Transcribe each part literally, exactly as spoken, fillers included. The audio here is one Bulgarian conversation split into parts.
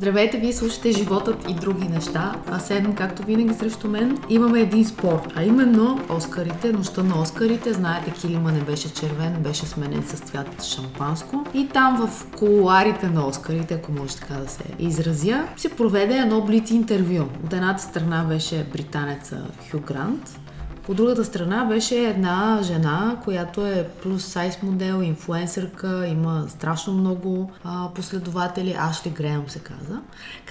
Здравейте, вие слушате Животът и други неща, а седем, както винаги срещу мен, имаме един спор, а именно Оскарите, нощта на Оскарите. Знаете, килима не беше червен, беше сменен с цвят шампанско и там в кулуарите на Оскарите, ако може така да се изразя, се проведе едно блиц интервю. От едната страна беше британеца Хю Грант, от другата страна беше една жена, която е плюс сайз модел, инфлуенсърка, има страшно много а, последователи, Ашли Греем се каза,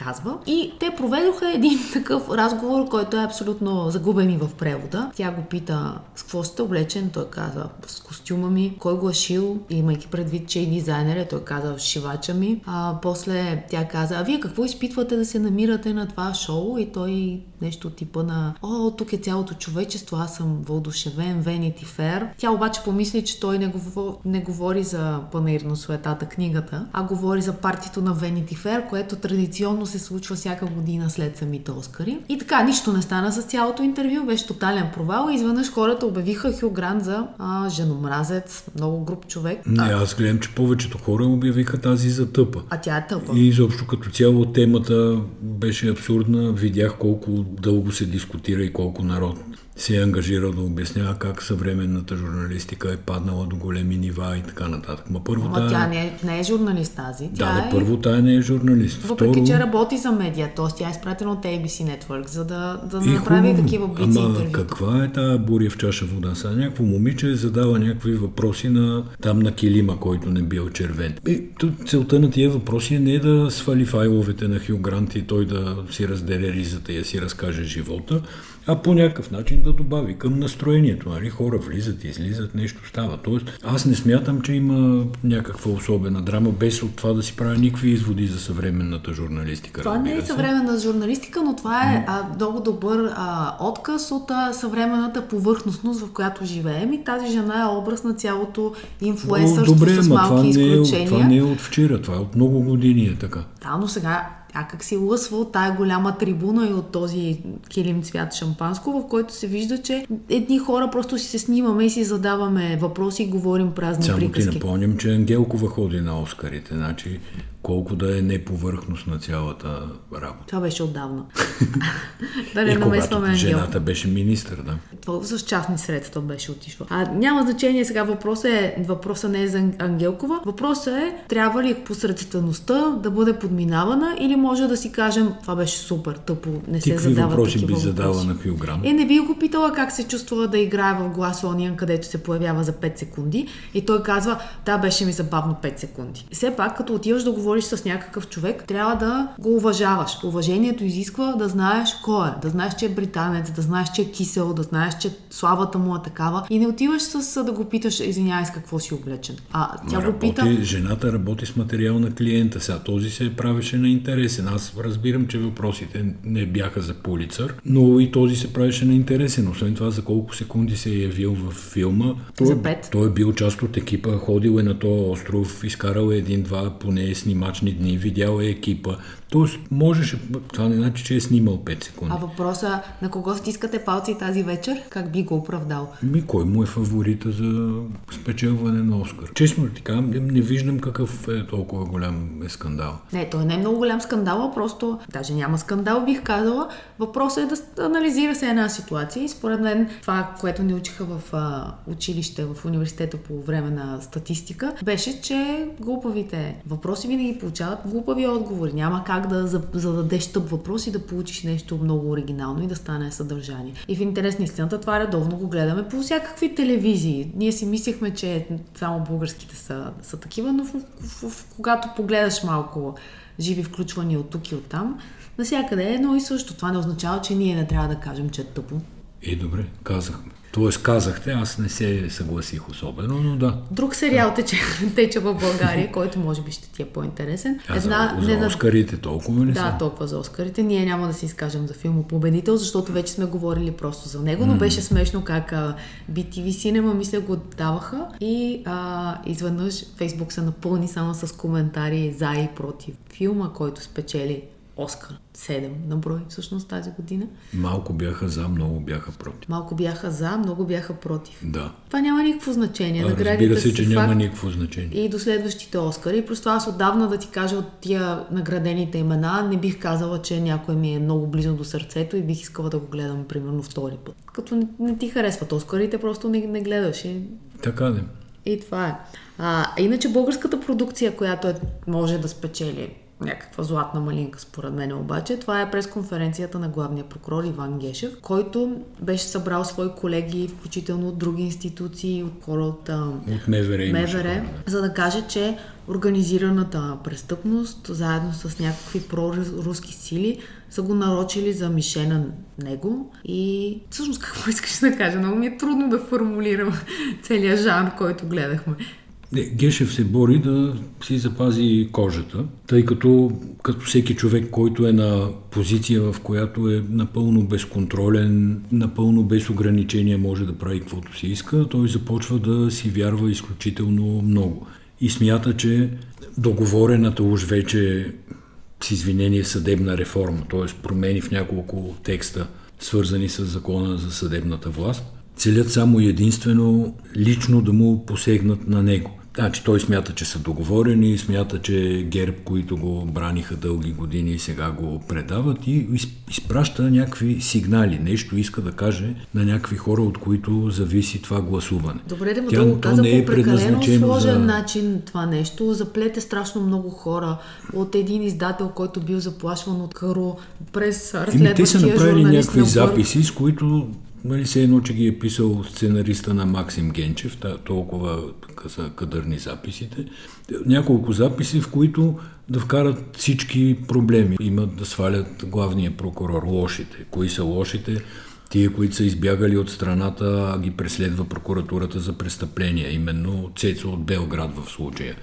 казва. И те проведоха един такъв разговор, който е абсолютно загубен и в превода. Тя го пита с какво сте облечен, той каза с костюма ми, кой го е шил, имайки предвид, че и дизайнер е, той каза шивача ми. А, после тя каза, а вие какво изпитвате да се намирате на това шоу? И той нещо типа на, о, тук е цялото човечество, аз съм вълдушевен, Vanity Fair. Тя обаче помисли, че той не, го, не говори за панаир на суетата, книгата, а говори за партито на Vanity Fair, което традиционно се случва всяка година след самите Оскари. И така, нищо не стана с цялото интервю, беше тотален провал и изведнъж хората обявиха Хю Грант за а, женомразец, много груб човек. Не, аз гледам, че повечето хора обявиха тази за тъпа. А тя е тъпа. И изобщо като цяло темата беше абсурдна, видях колко дълго се дискутира и колко народ се е ангажирал да обяснява как съвременната журналистика е паднала до големи нива и така нататък. Ма първо Ама тая... тя не е, не е журналист тази. Тя да, е... първо тя не е журналист. Въпреки, Второ... че работи за медиа, т.е. тя е изпратена от Ей Би Си Network, за да, да направи хуб... такива блици интервюта. Ама каква е тая буря в чаша вода? Сега някакво момиче задава някакви въпроси на там на килима, който не бил червен. И целта на тия въпроси не е да свали файловете на Хю Грант и той да си разделя ризата и да си разкаже живота, а по някакъв начин да добави към настроението. Нали? Хора влизат, излизат, нещо става. Тоест, аз не смятам, че има някаква особена драма, без от това да си правя никакви изводи за съвременната журналистика. Това не е съвременна журналистика, но това е а, много добър а, отказ от а, съвременната повърхностност, в която живеем, и тази жена е образ на цялото инфлуенсърство с малки изключения. Е, това не е от вчера, това е от много години е така. Да, но сега а как си лъсва от тая голяма трибуна и от този килим цвят шампанско, в който се вижда, че едни хора просто си се снимаме и си задаваме въпроси и говорим празни Само приказки. Само ти напомням, че Ангелкова ходи на Оскарите, значи колко да е неповърхност на цялата работа. Това беше отдавна. да не намесваме Ангелкова. Жената беше министър, да. Това с частни средства беше отишла. А няма значение сега, въпросът е, въпросът не е за Ангелкова, въпросът е, трябва ли посредствеността да бъде подминавана или може да си кажем, това беше супер тъпо, не се задава такива въпроси. Ти какви въпроси би задала на Хю Грант? Е, не би го питала как се чувствала да играе в Глас Ониън, където се появява за пет секунди и той казва, да, беше ми забавно пет секунди. Все пак, като отиваш да говориш с някакъв човек, трябва да го уважаваш. Уважението изисква да знаеш кой е, да знаеш, че е британец, да знаеш, че е кисел, да знаеш, че славата му е такава и не отиваш с да го питаш, извинявай, с какво си облечен. А тя работи, го пита... Жената работи с материал на клиента, сега този се правеше на интерес. Аз разбирам, че въпросите не бяха за Пулицър, но и този се правеше на интересен. Освен това, за колко секунди се е явил в филма. Той, той е бил част от екипа, ходил е на този остров, изкарал е един-два поне снимачни дни, видял е екипа. Тоест, можеше, това не значи, че е снимал пет секунди. А въпроса, на кого стискате палци тази вечер, как би го оправдал? Ми, кой му е фаворита за спечелване на Оскар? Честно ти кажа, не виждам какъв е толкова голям е скандал. Не, той не е много голям скандал, просто даже няма скандал, бих казала. Въпросът е да анализира се една ситуация и според мен това, което ни учиха в а, училище, в университета по време на статистика, беше, че глупавите въпроси винаги получават глупави отговори. Няма как да зададеш тъп въпрос и да получиш нещо много оригинално и да стане съдържание. И в интерес на истината, това редовно го гледаме по всякакви телевизии. Ние си мислихме, че само българските са, са такива, но в, в, в, когато погледаш малко живи включвания от тук и от там, насякъде е, но и също това не означава, че ние не трябва да кажем, че е тъпо. И добре, казахме. Тоест казахте, аз не се съгласих особено, но да. Друг сериал тече, тече в България, който може би ще ти е по-интересен. А Една, за, за Оскарите толкова ли да, са? Да, толкова за Оскарите. Ние няма да си изкажем за филма Победител, защото вече сме говорили просто за него, но mm. беше смешно как а, Би Ти Ви Синема, мисля, го даваха и а, изведнъж Фейсбук се напълни само с коментари за и против филма, който спечели Оскар. Седем на брой всъщност тази година. Малко бяха за, много бяха против. Малко бяха за, много бяха против. Да. Това няма никакво значение. А, разбира се, че няма никакво значение. И до следващите Оскари. Просто аз отдавна да ти кажа от тия наградените имена, не бих казала, че някой ми е много близо до сърцето и бих искала да го гледам, примерно, втори път. Като не, не ти харесват Оскарите, просто не, не гледаш. И... Така да. И това е. А, иначе българската продукция, която е, може да спечели някаква златна малинка, според мен обаче, това е пресконференцията на главния прокурор Иван Гешев, който беше събрал свои колеги, включително от други институции, от хора от, от МВР, за да каже, че организираната престъпност, заедно с някакви проруски сили, са го нарочили за мишена него. И всъщност какво искаш да кажа? Много ми е трудно да формулирам целия жанр, който гледахме. Не, Гешев се бори да си запази кожата, тъй като като всеки човек, който е на позиция, в която е напълно безконтролен, напълно без ограничения може да прави каквото си иска, той започва да си вярва изключително много. И смята, че договорената уж вече с извинение съдебна реформа, т.е. промени в няколко текста, свързани с закона за съдебната власт, целят само единствено лично да му посегнат на него. Значи той смята, че са договорени, смята, че ГЕРБ, които го браниха дълги години и сега го предават и изпраща някакви сигнали. Нещо иска да каже на някакви хора, от които зависи това гласуване. Добре, да му да го каза по прекалено сложен за... начин това нещо. Заплете страшно много хора. От един издател, който бил заплашван от Каро, през разследващия журналист. Те са направили някакви записи, с които... Нали, се едно, че ги е писал сценариста на Максим Генчев, толкова са кадърни записите. Няколко записи, в които да вкарат всички проблеми. Имат да свалят главния прокурор, лошите. Кои са лошите? Тие, които са избягали от страната, ги преследва прокуратурата за престъпления. Именно Цецо от Белград в случая.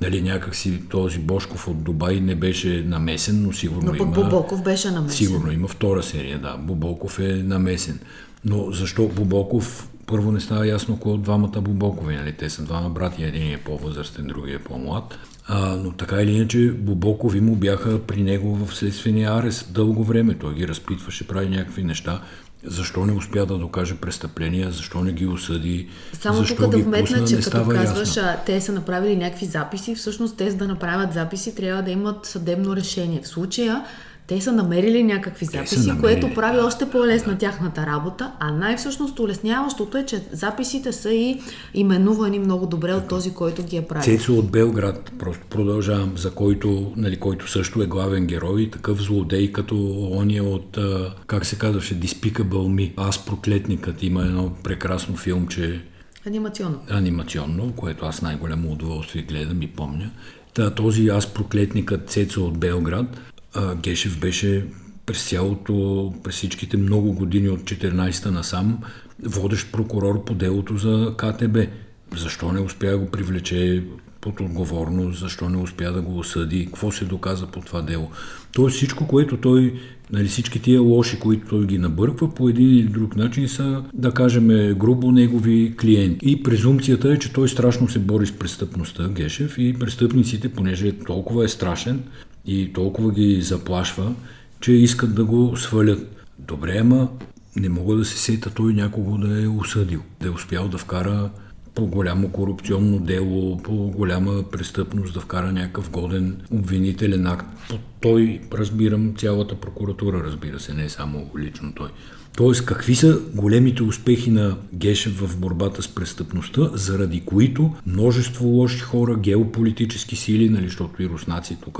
Нали, някакси този Бошков от Дубай не беше намесен, но сигурно но, има... Бобоков беше намесен. Сигурно има втора серия, да. Бобоков е намесен. Но защо Бобоков, първо не става ясно кой от двамата Бобокови, нали? Те са двама братия, един е по-възрастен, другия е по-млад. А, но така или иначе Бобокови му бяха при него в следствения арест дълго време. Той ги разпитваше, прави някакви неща. Защо не успя да докаже престъпления, защо не ги осъди, само защо тук да ги вметна, пусна, че не става като казваш, ясно. Те са направили някакви записи, всъщност те за да направят записи трябва да имат съдебно решение. В случая те са намерили някакви записи, намерили, което прави да, още по-лесна да. Тяхната работа, а най-всъщност улесняващото е, че записите са и именувани много добре от този, който ги е прави. Цецо от Белград, просто продължавам, за който, нали, който също е главен герой, такъв злодей, като ония от, как се казваше, Despicable Me, Аз проклетникът, има едно прекрасно филмче. Анимационно. Анимационно, което аз най-голямо удоволствие гледам и помня. Та, този Аз проклетникът Цецо от Белград, Гешев беше през цялото, през всичките много години от четиринайсета насам водещ прокурор по делото за КТБ. Защо не успя да го привлече под отговорност, защо не успя да го осъди, какво се доказа по това дело. Тоест всичко, което той, нали, всички тия лоши, които той ги набърква, по един или друг начин са, да кажем, грубо негови клиенти. И презумпцията е, че той страшно се бори с престъпността, Гешев, и престъпниците, понеже толкова е страшен, и толкова ги заплашва, че искат да го свалят. Добре, ама не мога да се сета той някого да е осъдил, да е успял да вкара по голямо корупционно дело, по голяма престъпност, да вкара някакъв годен обвинителен акт. Той, разбирам, цялата прокуратура, разбира се, не е само лично той. Тоест, какви са големите успехи на Гешев в борбата с престъпността, заради които множество лоши хора, геополитически сили, нали, защото и руснаци тук,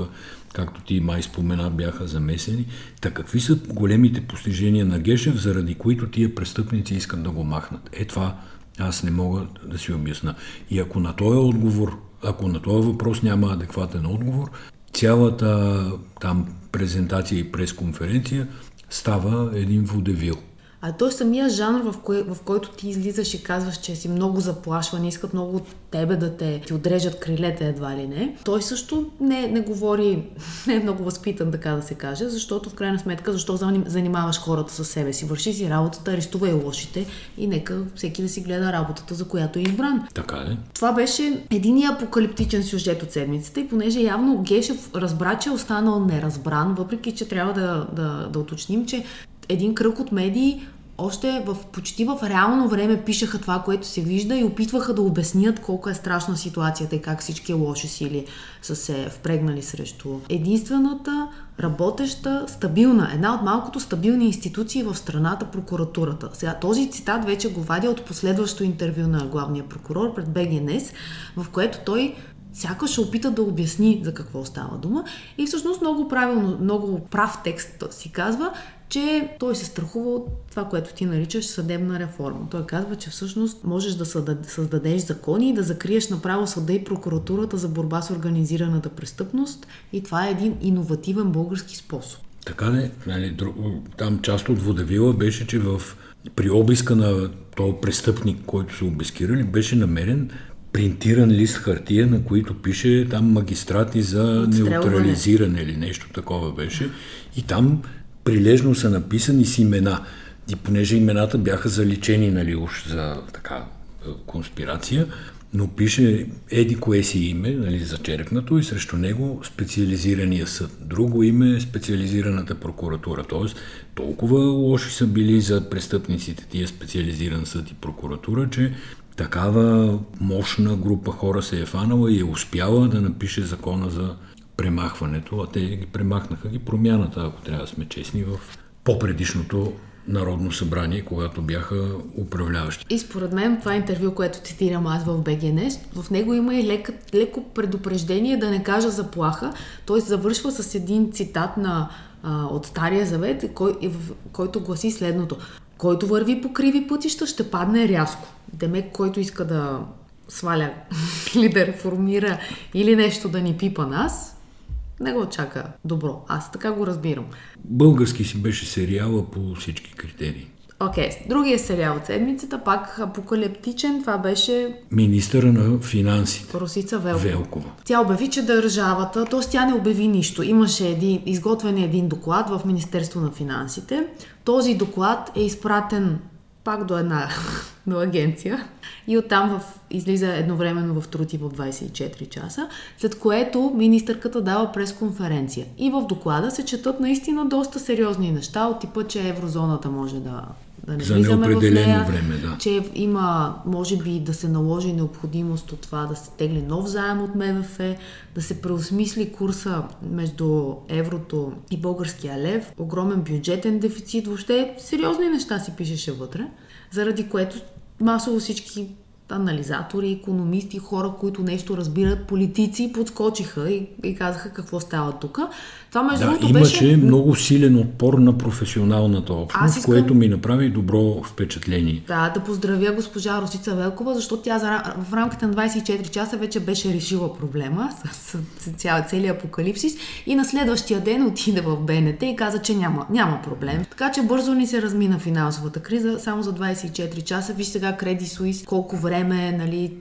както ти май спомена, бяха замесени. Та какви са големите постижения на Гешев, заради които тия престъпници искат да го махнат? Е, това аз не мога да си обясна. И ако на този отговор, ако на този въпрос няма адекватен отговор, цялата там презентация и пресконференция става един водевил. А той самия жанр, в, кое, в който ти излизаш и казваш, че си много заплашван, искат много от тебе да те ти отрежат крилете едва ли не, той също не, не говори, не е много възпитан, така да се каже, защото в крайна сметка, защо занимаваш хората със себе си? Върши си работата, арестувай лошите и нека всеки да си гледа работата, за която е избран. Така е. Това беше един апокалиптичен сюжет от седмицата и понеже явно Гешев разбра, че е останал неразбран, въпреки че трябва да, да, да уточним, че един кръг от медии още в, почти в реално време пишеха това, което се вижда и опитваха да обяснят колко е страшна ситуацията и как всички лоши сили са се впрегнали срещу единствената работеща, стабилна, една от малкото стабилни институции в страната, прокуратурата. Сега този цитат вече го вадя от последващо интервю на главния прокурор пред Б Г Н С, в което той сякаш ще опита да обясни за какво става дума и всъщност много правилно, много прав текст си казва, че той се страхува от това, което ти наричаш съдебна реформа. Той казва, че всъщност можеш да създадеш закони и да закриеш направо съда и прокуратурата за борба с организираната престъпност и това е един иновативен български способ. Така не, нали, там част от водевила беше, че в, при обиска на този престъпник, който са обискирали, беше намерен принтиран лист хартия, на които пише там магистрати за неутрализиране или нещо такова беше. И там прилежно са написани с имена. И понеже имената бяха заличени, нали, уж за така конспирация, но пише еди кое си име, нали, зачеркнато и срещу него специализирания съд. Друго име е специализираната прокуратура. Тоест, толкова лоши са били за престъпниците тия специализиран съд и прокуратура, че такава мощна група хора се е фанала и е успяла да напише закона за премахването, а те ги премахнаха ги промяната, ако трябва да сме честни, в по-предишното Народно събрание, когато бяха управляващи. И според мен това интервю, което цитирам аз в Б Г Н С, в него има и лека, леко предупреждение, да не кажа заплаха, т.е. завършва с един цитат на, а, от Стария Завет, кой, в, който гласи следното: който върви по криви пътища, ще падне рязко. Демек, който иска да сваля или да реформира или нещо да ни пипа нас, не го чака добро. Аз така го разбирам. Български си беше сериала по всички критерии. Окей, okay. Другия сериал от седмицата, пак апокалиптичен, това беше министъра на финансите. Росица Велкова. Велкова. Тя обяви, че държавата, т.е. тя не обяви нищо. Имаше един, изготвен един доклад в Министерство на финансите. Този доклад е изпратен пак до една до агенция и оттам в, излиза едновременно в Труд и в двадесет и четири часа, след което министърката дава пресконференция. И в доклада се четат наистина доста сериозни неща, от типа, че еврозоната може да, да не влизаме в нея, време, да. Че има, може би, да се наложи необходимост от това да се тегли нов заем от М В Ф, да се преосмисли курса между еврото и българския лев, огромен бюджетен дефицит, въобще сериозни неща си пишеше вътре, заради което масово всички анализатори, икономисти, хора, които нещо разбират, политици, подскочиха и, и казаха какво става тук. Това между другото да, беше... имаше много силен отпор на професионалната общност, искам... което ми направи добро впечатление. Да, да поздравя госпожа Росица Велкова, защото тя за... в рамките на двадесет и четири часа вече беше решила проблема с, с цял, целият апокалипсис и на следващия ден отиде в Б Н Т и каза, че няма, няма проблем. Така че бързо ни се размина финансовата криза, само за двадесет и четири часа. Виж сега Credit Suisse, колко време Време, нали,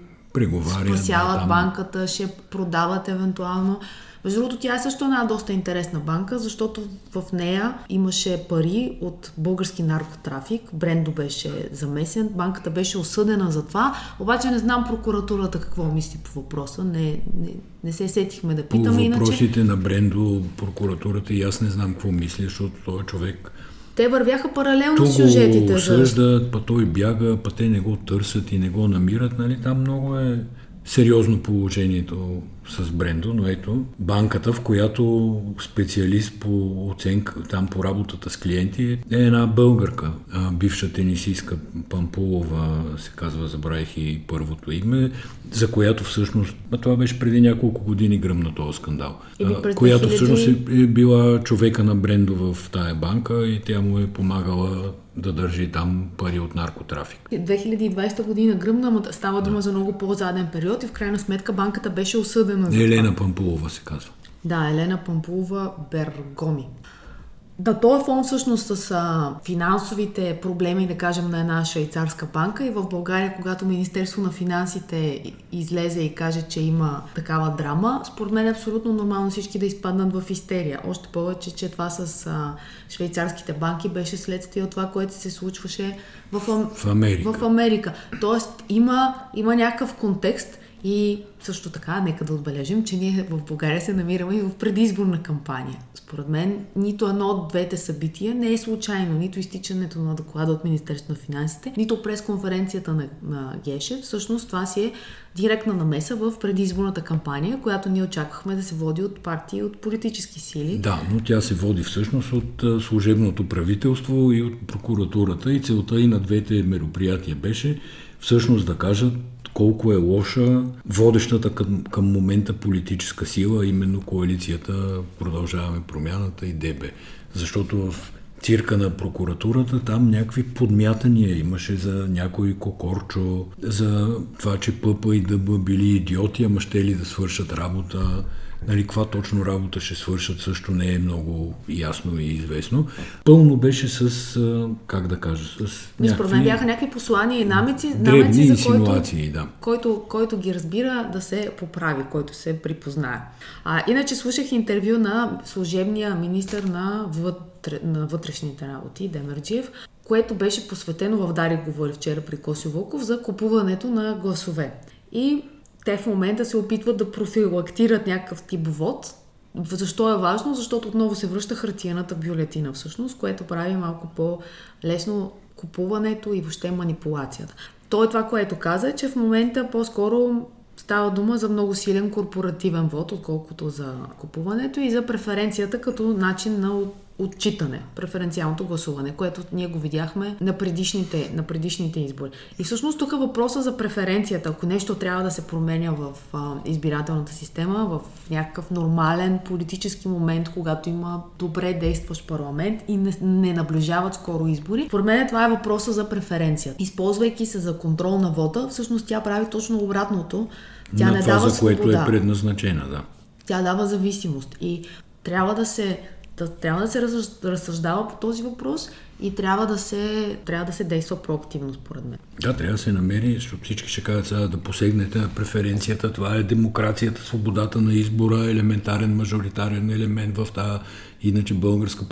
спасяват да, банката, ще продават евентуално. Между другото, тя е също една доста интересна банка, защото в нея имаше пари от български наркотрафик. Брендо беше замесен, банката беше осъдена за това, обаче не знам прокуратурата какво мисли по въпроса. Не, не, не се сетихме да питаме. По въпросите иначе... на Брендо, прокуратурата и аз не знам какво мисли, защото този човек... Те вървяха паралелно то сюжетите. Те го осъждат, па той бяга, па те не го търсят и не го намират. Нали? Там много е сериозно положението с Брендо, но ето банката, в която специалист по оценка, там по работата с клиенти е една българка. Бивша тенисистка Пампулова, се казва, забравих и първото име, за която всъщност, а това беше преди няколко години гръмна този скандал, а, която всъщност е била човека на Брендо в тая банка и тя му е помагала да държи там пари от наркотрафик. две хиляди и двадесета година гръмна, става дума да. за много по-заден период и в крайна сметка банката беше осъдена. Елена Пампулова се казва. Да, Елена Пампулова Бергоми. На този фон всъщност с а, финансовите проблеми, да кажем, на една швейцарска банка и в България, когато Министерство на финансите излезе и каже, че има такава драма, според мен е абсолютно нормално всички да изпаднат в истерия. Още повече, че това с а, швейцарските банки беше следствие от това, което се случваше в, Ам... в, Америка. в Америка. Тоест има, има някакъв контекст. И също така, нека да отбележим, че ние в България се намираме и в предизборна кампания. Според мен, нито едно от двете събития не е случайно. Нито изтичането на доклада от Министерството на финансите, нито пресконференцията на, на Гешев. Всъщност това си е директна намеса в предизборната кампания, която ние очаквахме да се води от партии, от политически сили. Да, но тя се води всъщност от служебното правителство и от прокуратурата. И целта и на двете мероприятия беше всъщност да кажат колко е лоша водещата към, към момента политическа сила, именно коалицията Продължаваме промяната и Д Б. Защото в цирка на прокуратурата там някакви подмятания имаше за някой кокорчо, за това, че П П и Д Б били идиоти, ама ще ли да свършат работа. Нали, каква точно работа ще свършат, също не е много ясно и известно. Пълно беше с, как да кажа, с някакви... Според мен бяха някакви послания и намеци, дребни инсинуации, да. Който, който ги разбира да се поправи, който се припознае. А, иначе слушах интервю на служебния министър на, вътре, на вътрешните работи, Демърджиев, което беше посветено в Дари говори вчера при Косьо Вълков за купуването на гласове. И те в момента се опитват да профилактират някакъв тип вод. Защо е важно? Защото отново се връща хартиената бюлетина всъщност, което прави малко по-лесно купуването и въобще манипулацията. То е това, което каза, е, че в момента по-скоро става дума за много силен корпоративен вод, отколкото за купуването и за преференцията като начин на отчитане, преференциалното гласуване, което ние го видяхме на предишните, на предишните избори. И всъщност тук е въпроса за преференцията. Ако нещо трябва да се променя в а, избирателната система, в някакъв нормален политически момент, когато има добре действащ парламент и не, не наближават скоро избори, според мен това е въпроса за преференцията. Използвайки се за контрол на вода, всъщност тя прави точно обратното. Тя на не това, дава за което свобода. Е предназначена, да. Тя дава зависимост и трябва да се Трябва да се разсъждава по този въпрос и трябва да се, трябва да се действа проактивно, според мен. Да, трябва да се намери, защото всички ще кажат сега да посегнете на преференцията. Това е демокрацията, свободата на избора, елементарен, мажоритарен елемент в тази иначе българска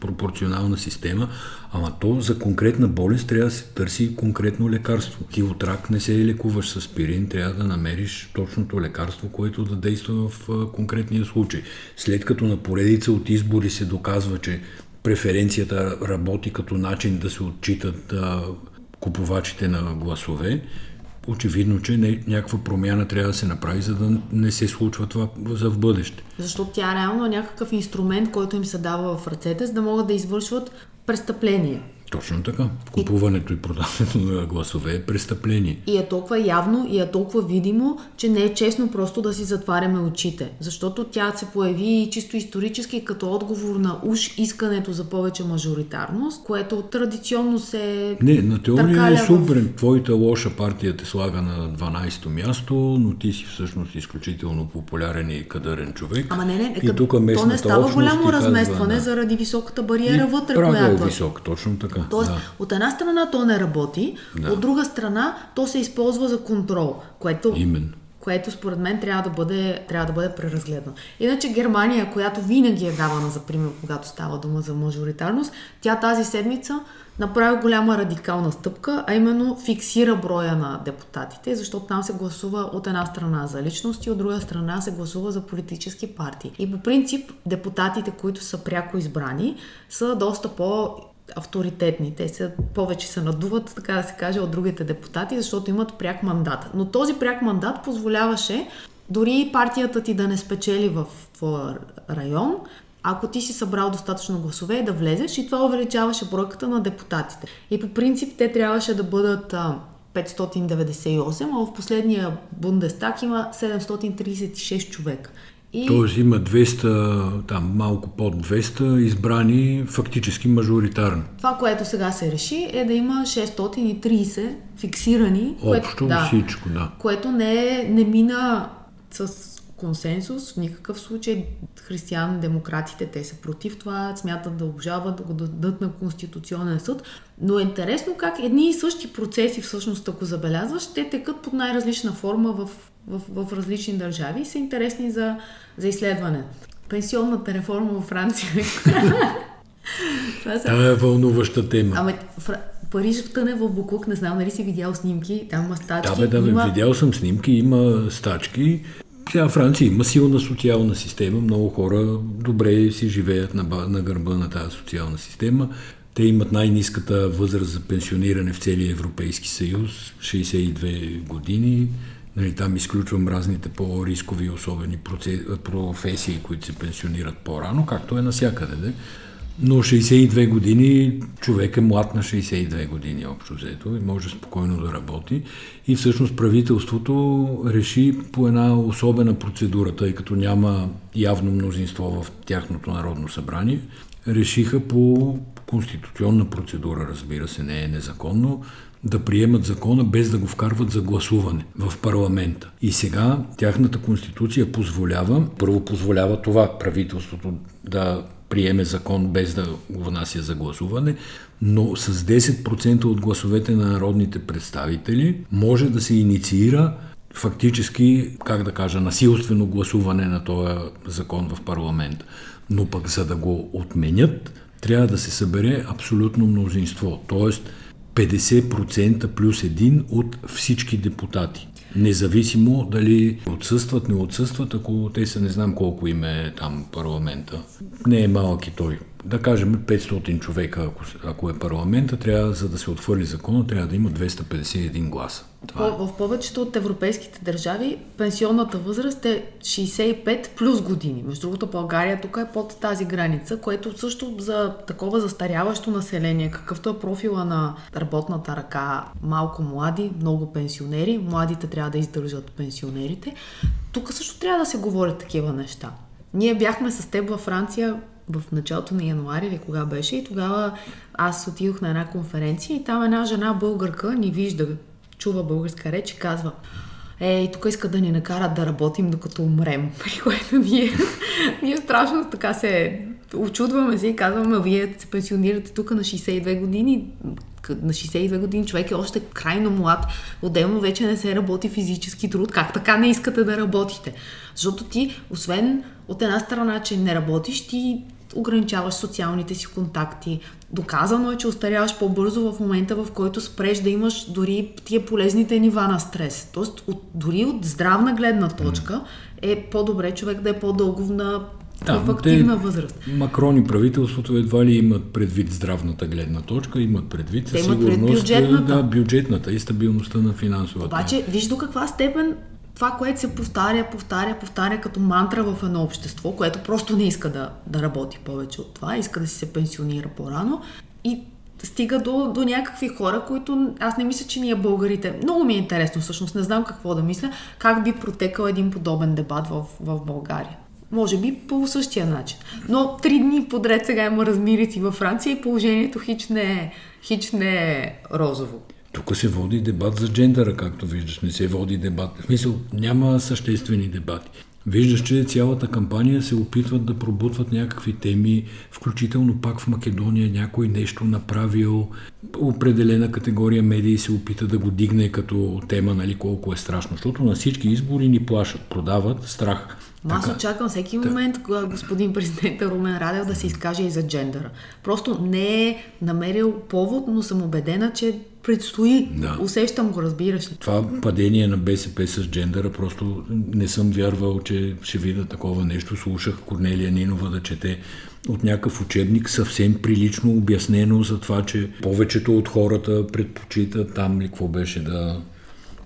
пропорционална система. Ама то за конкретна болест трябва да се търси конкретно лекарство. Ти от рак не се лекуваш с аспирин, трябва да намериш точното лекарство, което да действа в конкретния случай. След като на поредица от избори се доказва, че преференцията работи като начин да се отчитат а, купувачите на гласове, очевидно, че не, някаква промяна трябва да се направи, за да не се случва това за в бъдеще. Защото тя реално е някакъв инструмент, който им се дава в ръцете, за да могат да извършват престъпления. Точно така. Купуването и, и продаването на гласове е престъпление. И е толкова явно, и е толкова видимо, че не е честно просто да си затваряме очите. Защото тя се появи чисто исторически като отговор на уж искането за повече мажоритарност, което традиционно се... Не, на теория е супер. В... Твоята лоша партия те слага на дванайсето място, но ти си всъщност изключително популярен и кадърен човек. Ама не, не, къд... то не става голямо разместване казва, заради високата бариера и вътре, която... Прага е висок, точно така. Тоест, да. От една страна то не работи, да. От друга страна то се използва за контрол, което, което според мен трябва да бъде, трябва да бъде преразгледано. Иначе Германия, която винаги е давана за пример, когато става дума за мажоритарност, тя тази седмица направи голяма радикална стъпка, а именно фиксира броя на депутатите, защото там се гласува от една страна за личности, от друга страна се гласува за политически партии. И по принцип депутатите, които са пряко избрани, са доста по- авторитетни. Те се, повече се надуват, така да се каже, от другите депутати, защото имат пряк мандат. Но този пряк мандат позволяваше дори партията ти да не спечели в твой район, ако ти си събрал достатъчно гласове, да влезеш, и това увеличаваше бройката на депутатите. И по принцип те трябваше да бъдат петстотин деветдесет и осем, а в последния Бундестаг има седемстотин тридесет и шест човека. И... Тоест има двеста, там малко под двеста избрани фактически мажоритарно. Това, което сега се реши, е да има шестстотин и тридесет фиксирани. Общо което, да, всичко, да. Което не, не мина с консенсус, в никакъв случай християн-демократите, те са против това, смятат да обжалват, да го дадат на Конституционен съд, но е интересно как едни и същи процеси, всъщност, ако забелязваш, те текат под най-различна форма в, в, в различни държави и са интересни за, за изследване. Пенсионната реформа във Франция. Това са... Та е вълнуваща тема. Ама... Париж тъне в буклук, не знам, нали си видял снимки, там има стачки. Да, бе, да, бе, има... видял съм снимки, има стачки. Сега Франция има силна социална система, много хора добре си живеят на, на гърба на тази социална система. Те имат най-ниската възраст за пенсиониране в целия Европейски съюз, шейсет и две години. Нали, там изключвам разните по-рискови и особени проце... професии, които се пенсионират по-рано, както е навсякъде, де. Но шейсет и две години, човек е млад на шейсет и две години общо взето и може спокойно да работи. И всъщност правителството реши по една особена процедура, тъй като няма явно мнозинство в тяхното Народно събрание. Решиха по конституционна процедура, разбира се, не е незаконно, да приемат закона без да го вкарват за гласуване в парламента. И сега тяхната конституция позволява, първо позволява това правителството да приеме закон без да го внася за гласуване, но с десет процента от гласовете на народните представители може да се инициира фактически, как да кажа, насилствено гласуване на този закон в парламента. Но пък за да го отменят, трябва да се събере абсолютно мнозинство, т.е. петдесет процента плюс един от всички депутати. Независимо дали отсъстват, не отсъстват, ако те са не знам колко им е там парламента. Не е малък и той. Да кажем петстотин човека, ако, ако е парламента, трябва, за да се отхвърли закона, трябва да има двеста петдесет и един гласа. Това е. В повечето от европейските държави пенсионната възраст е шейсет и пет плюс години. Между другото, България тук е под тази граница, което също за такова застаряващо население, какъвто е профила на работната ръка, малко млади, много пенсионери, младите трябва да издържат пенсионерите. Тук също трябва да се говорят такива неща. Ние бяхме с теб във Франция в началото на януари или кога беше, и тогава аз отидох на една конференция и там една жена българка ни вижда, чува българска реч и казва: ей, тук искат да ни накарат да работим докато умрем, при което ние, ние страшно така се очудваме се и казваме: вие се пенсионирате тук на шейсет и две години, на шейсет и две години човек е още крайно млад, отделно вече не се работи физически труд, как така не искате да работите? Защото ти, освен от една страна, че не работиш, ти ограничаваш социалните си контакти. Доказано е, че остаряваш по-бързо в момента, в който спреш да имаш дори тия полезните нива на стрес. Тоест, от, дори от здравна гледна точка е по-добре човек да е по-дълго на да, в активна те, възраст. Макрон и правителството едва ли имат предвид здравната гледна точка, имат предвид със сигурност бюджетната. Да, бюджетната и стабилността на финансовата. Обаче, виж до каква степен това, което се повтаря, повтаря, повтаря като мантра в едно общество, което просто не иска да, да работи повече от това, иска да си се пенсионира по-рано и стига до, до някакви хора, които аз не мисля, че ние българите... Много ми е интересно всъщност, не знам какво да мисля, как би протекал един подобен дебат в, в България. Може би по същия начин. Но три дни подред сега има размирици във Франция и положението хич не, хич не е розово. Тук се води дебат за джендъра, както виждаш. Не се води дебат. В смисъл, няма съществени дебати. Виждаш, че цялата кампания се опитват да пробутват някакви теми, включително пак в Македония някой нещо направил. Определена категория медии се опита да го дигне като тема, нали, колко е страшно. Защото на всички избори ни плашат, продават страх. Аз така, очаквам всеки так. момент, кога господин президента Румен Радев да се изкаже и за джендъра. Просто не е намерил повод, но съм убедена, че предстои. Да. Усещам го, разбираш ли. Това падение на БСП с джендъра, просто не съм вярвал, че ще видя такова нещо. Слушах Корнелия Нинова да чете от някакъв учебник съвсем прилично обяснено за това, че повечето от хората предпочитат там ли какво беше да...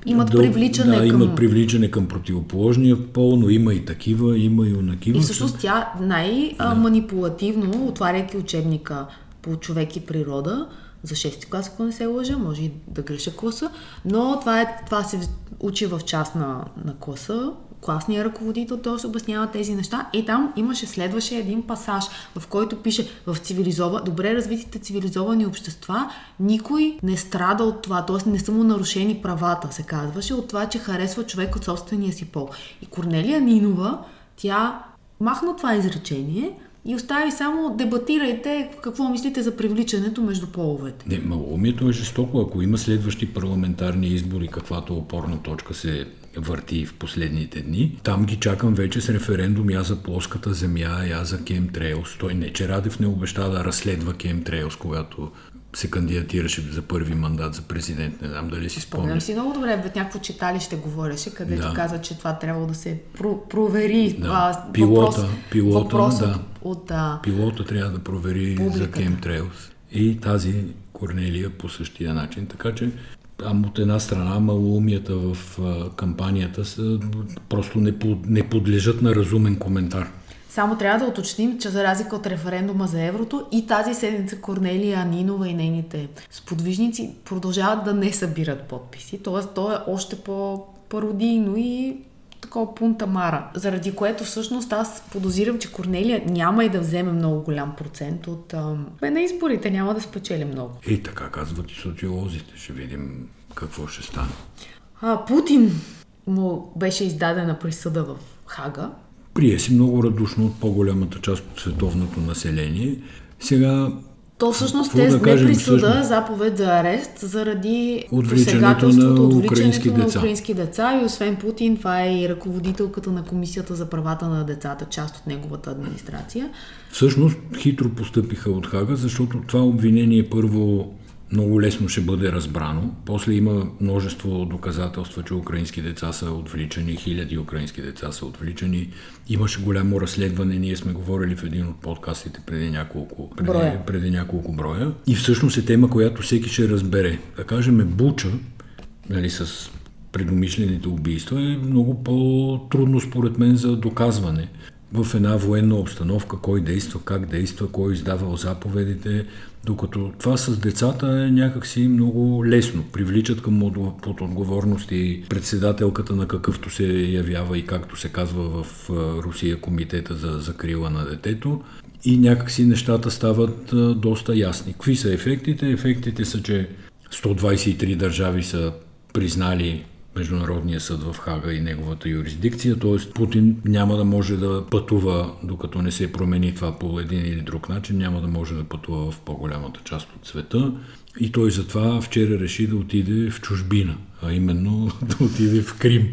Имат, да, привличане да, към... имат привличане към противоположния пол, но има и такива, има и онакива. И всъщност тя най-манипулативно, да. отваряйки учебника по човек и природа, за шести клас, ако не се лъжа, може и да греша класа, но това, е, това се учи в част на, на класа, класния ръководител, той ще обяснява тези неща. И там имаше, следваше един пасаж, в който пише: в цивилизова, добре развитите цивилизовани общества никой не страда от това, т.е. не са му нарушени правата, се казваше, от това, че харесва човек от собствения си пол. И Корнелия Нинова, тя махна това изречение и остави само: дебатирайте какво мислите за привличането между половете. Не, малумието е жестоко. Ако има следващи парламентарни избори, каквато опорна точка се върти в последните дни, там ги чакам вече с референдум я за плоската земя, я за Кемтрейлс. Той не, че Радев не обеща да разследва Кемтрейлс, когато се кандидатираше за първи мандат за президент. Не знам дали си спомня. Спомням си много добре, в някакво читалище говореше, където да. каза, че това трябва да се про- провери. Да. Това, пилота, въпрос, пилота, въпрос да. от, от, пилота трябва да провери публиката за Кемтрейлс. И тази Корнелия по същия начин. Така че от една страна малоумията в кампанията са, просто не, под, не подлежат на разумен коментар. Само трябва да уточним, че за разлика от референдума за еврото, и тази седмица Корнелия Нинова и нейните сподвижници продължават да не събират подписи. Тоест, то е още по-пародийно и такова пунтамара. Заради което всъщност аз подозирам, че Корнелия няма и да вземе много голям процент от а... на изборите, няма да спечели много. И така казват и социолозите. Ще видим какво ще стане. А, Путин му беше издадена присъда в Хага. Прие си много радушно от по-голямата част от световното население. Сега... То всъщност те да не кажем, присъда всъщност? Заповед за арест заради посегателството, отвличането на украински деца. И освен Путин, това е и ръководителката на Комисията за правата на децата, част от неговата администрация. Всъщност хитро постъпиха от Хага, защото това обвинение първо много лесно ще бъде разбрано. После има множество доказателства, че украински деца са отвличани, хиляди украински деца са отвличани. Имаше голямо разследване, ние сме говорили в един от подкастите преди няколко, преди, броя. преди няколко броя. И всъщност е тема, която всеки ще разбере. Да кажем, Буча, нали, с предумишлените убийства е много по-трудно според мен за доказване. В една военна обстановка, кой действа, как действа, кой издавал заповедите, докато това с децата е някакси много лесно. Привличат към под отговорност и председателката на какъвто се явява и както се казва в Русия Комитета за закрила на детето, и някакси нещата стават доста ясни. Какви са ефектите? Ефектите са, че сто двадесет и три държави са признали Международния съд в Хага и неговата юрисдикция, т.е. Путин няма да може да пътува, докато не се промени това по един или друг начин, няма да може да пътува в по-голямата част от света, и той затова вчера реши да отиде в чужбина, а именно да отиде в Крим.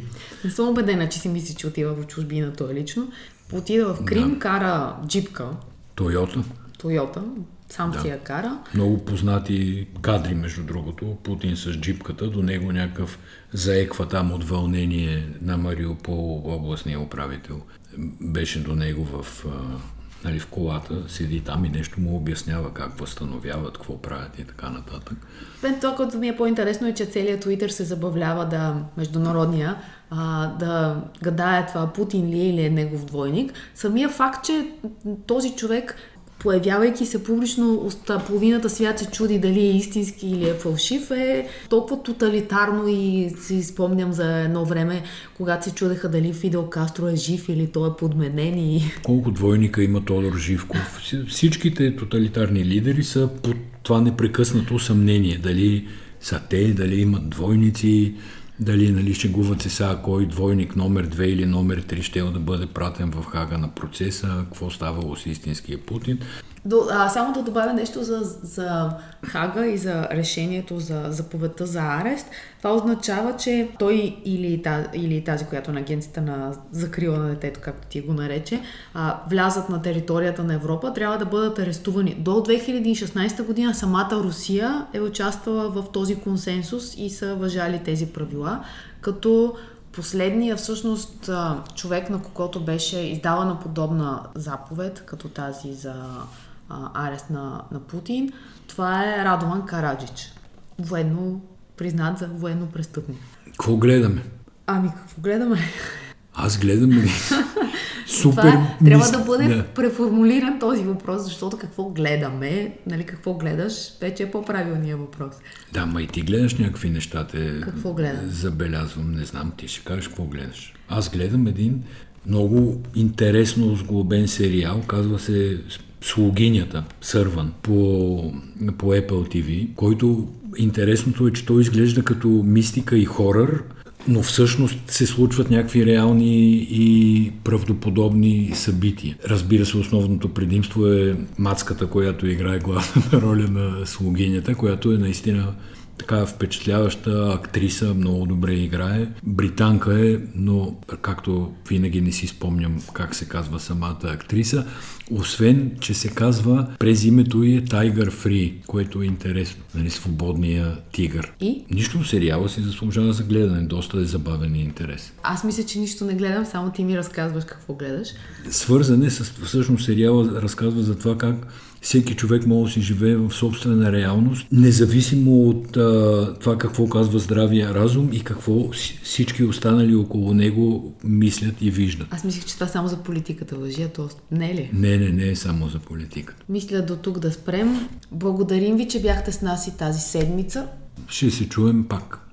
Не съм убедена, че си мисли, че отива в чужбина, той лично. Отида в Крим, да. Кара джипка. Тойота. Тойота. Сам да. си я кара. Много познати кадри, между другото. Путин с джипката, до него някакъв заеква там от вълнение на Мариупол, областния управител. Беше до него в, нали, в колата, седи там и нещо му обяснява как възстановяват, какво правят и така нататък. Мен това, което ми е по-интересно, е, че целият Twitter се забавлява да, международния, а, да гадае това Путин ли е или е негов двойник. Самия факт, че този човек, появявайки се публично, от половината свят се чуди дали е истински или е фалшив, е толкова тоталитарно. И си спомням за едно време, когато се чудеха дали Фидел Кастро е жив или той е подменен. И... Колко двойника има Тодор Живков? Всичките тоталитарни лидери са под това непрекъснато съмнение. Дали са те, дали имат двойници, дали, нали, шегуват се сега кой двойник номер две или номер три ще да бъде пратен в Хага на процеса, какво ставало с истинския Путин. До, а, само да добавя нещо за, за Хага и за решението за заповедта за арест. Това означава, че той или, та, или тази, която на агенцията на закрила на детето, както ти го нарече, а, влязат на територията на Европа, трябва да бъдат арестувани. До две хиляди и шестнадесета година самата Русия е участвала в този консенсус и са важали тези правила, като последния всъщност човек, на когото беше издавана подобна заповед, като тази за арест на, на Путин, това е Радован Караджич, военно, признат за военно престъпник. Какво гледаме? Ами, какво гледаме? Аз гледам... Супер. Това, трябва мис... да бъде да. преформулиран този въпрос, защото какво гледаме, нали, какво гледаш, вече е по-правилният въпрос. Да, ма и ти гледаш някакви неща, те какво гледам? Забелязвам, не знам, ти ще кажеш какво гледаш. Аз гледам един много интересно сглобен сериал, казва се Слугинята, Сърван, по, по Apple ти ви, който интересното е, че той изглежда като мистика и хорър, но всъщност се случват някакви реални и правдоподобни събития. Разбира се, основното предимство е мацката, която играе главната роля на слугинята, която е наистина така впечатляваща актриса, много добре играе. Британка е, но както винаги не си спомням как се казва самата актриса, освен, че се казва през името ѝ е Tiger Free, което е интересно. Нали, свободния тигър. И? Нищо, сериала си заслужава за гледане. Доста е забавен и интерес. Аз мисля, че нищо не гледам, само ти ми разказваш какво гледаш. Свързане с... Всъщност сериала разказва за това как всеки човек може да си живее в собствена реалност, независимо от а, това какво казва здравия разум и какво всички останали около него мислят и виждат. Аз мислих, че това само за политиката лъжи, а то не е ли? Не, не, не е само за политиката. Мисля до тук да спрем. Благодарим ви, че бяхте с нас и тази седмица. Ще се чуем пак.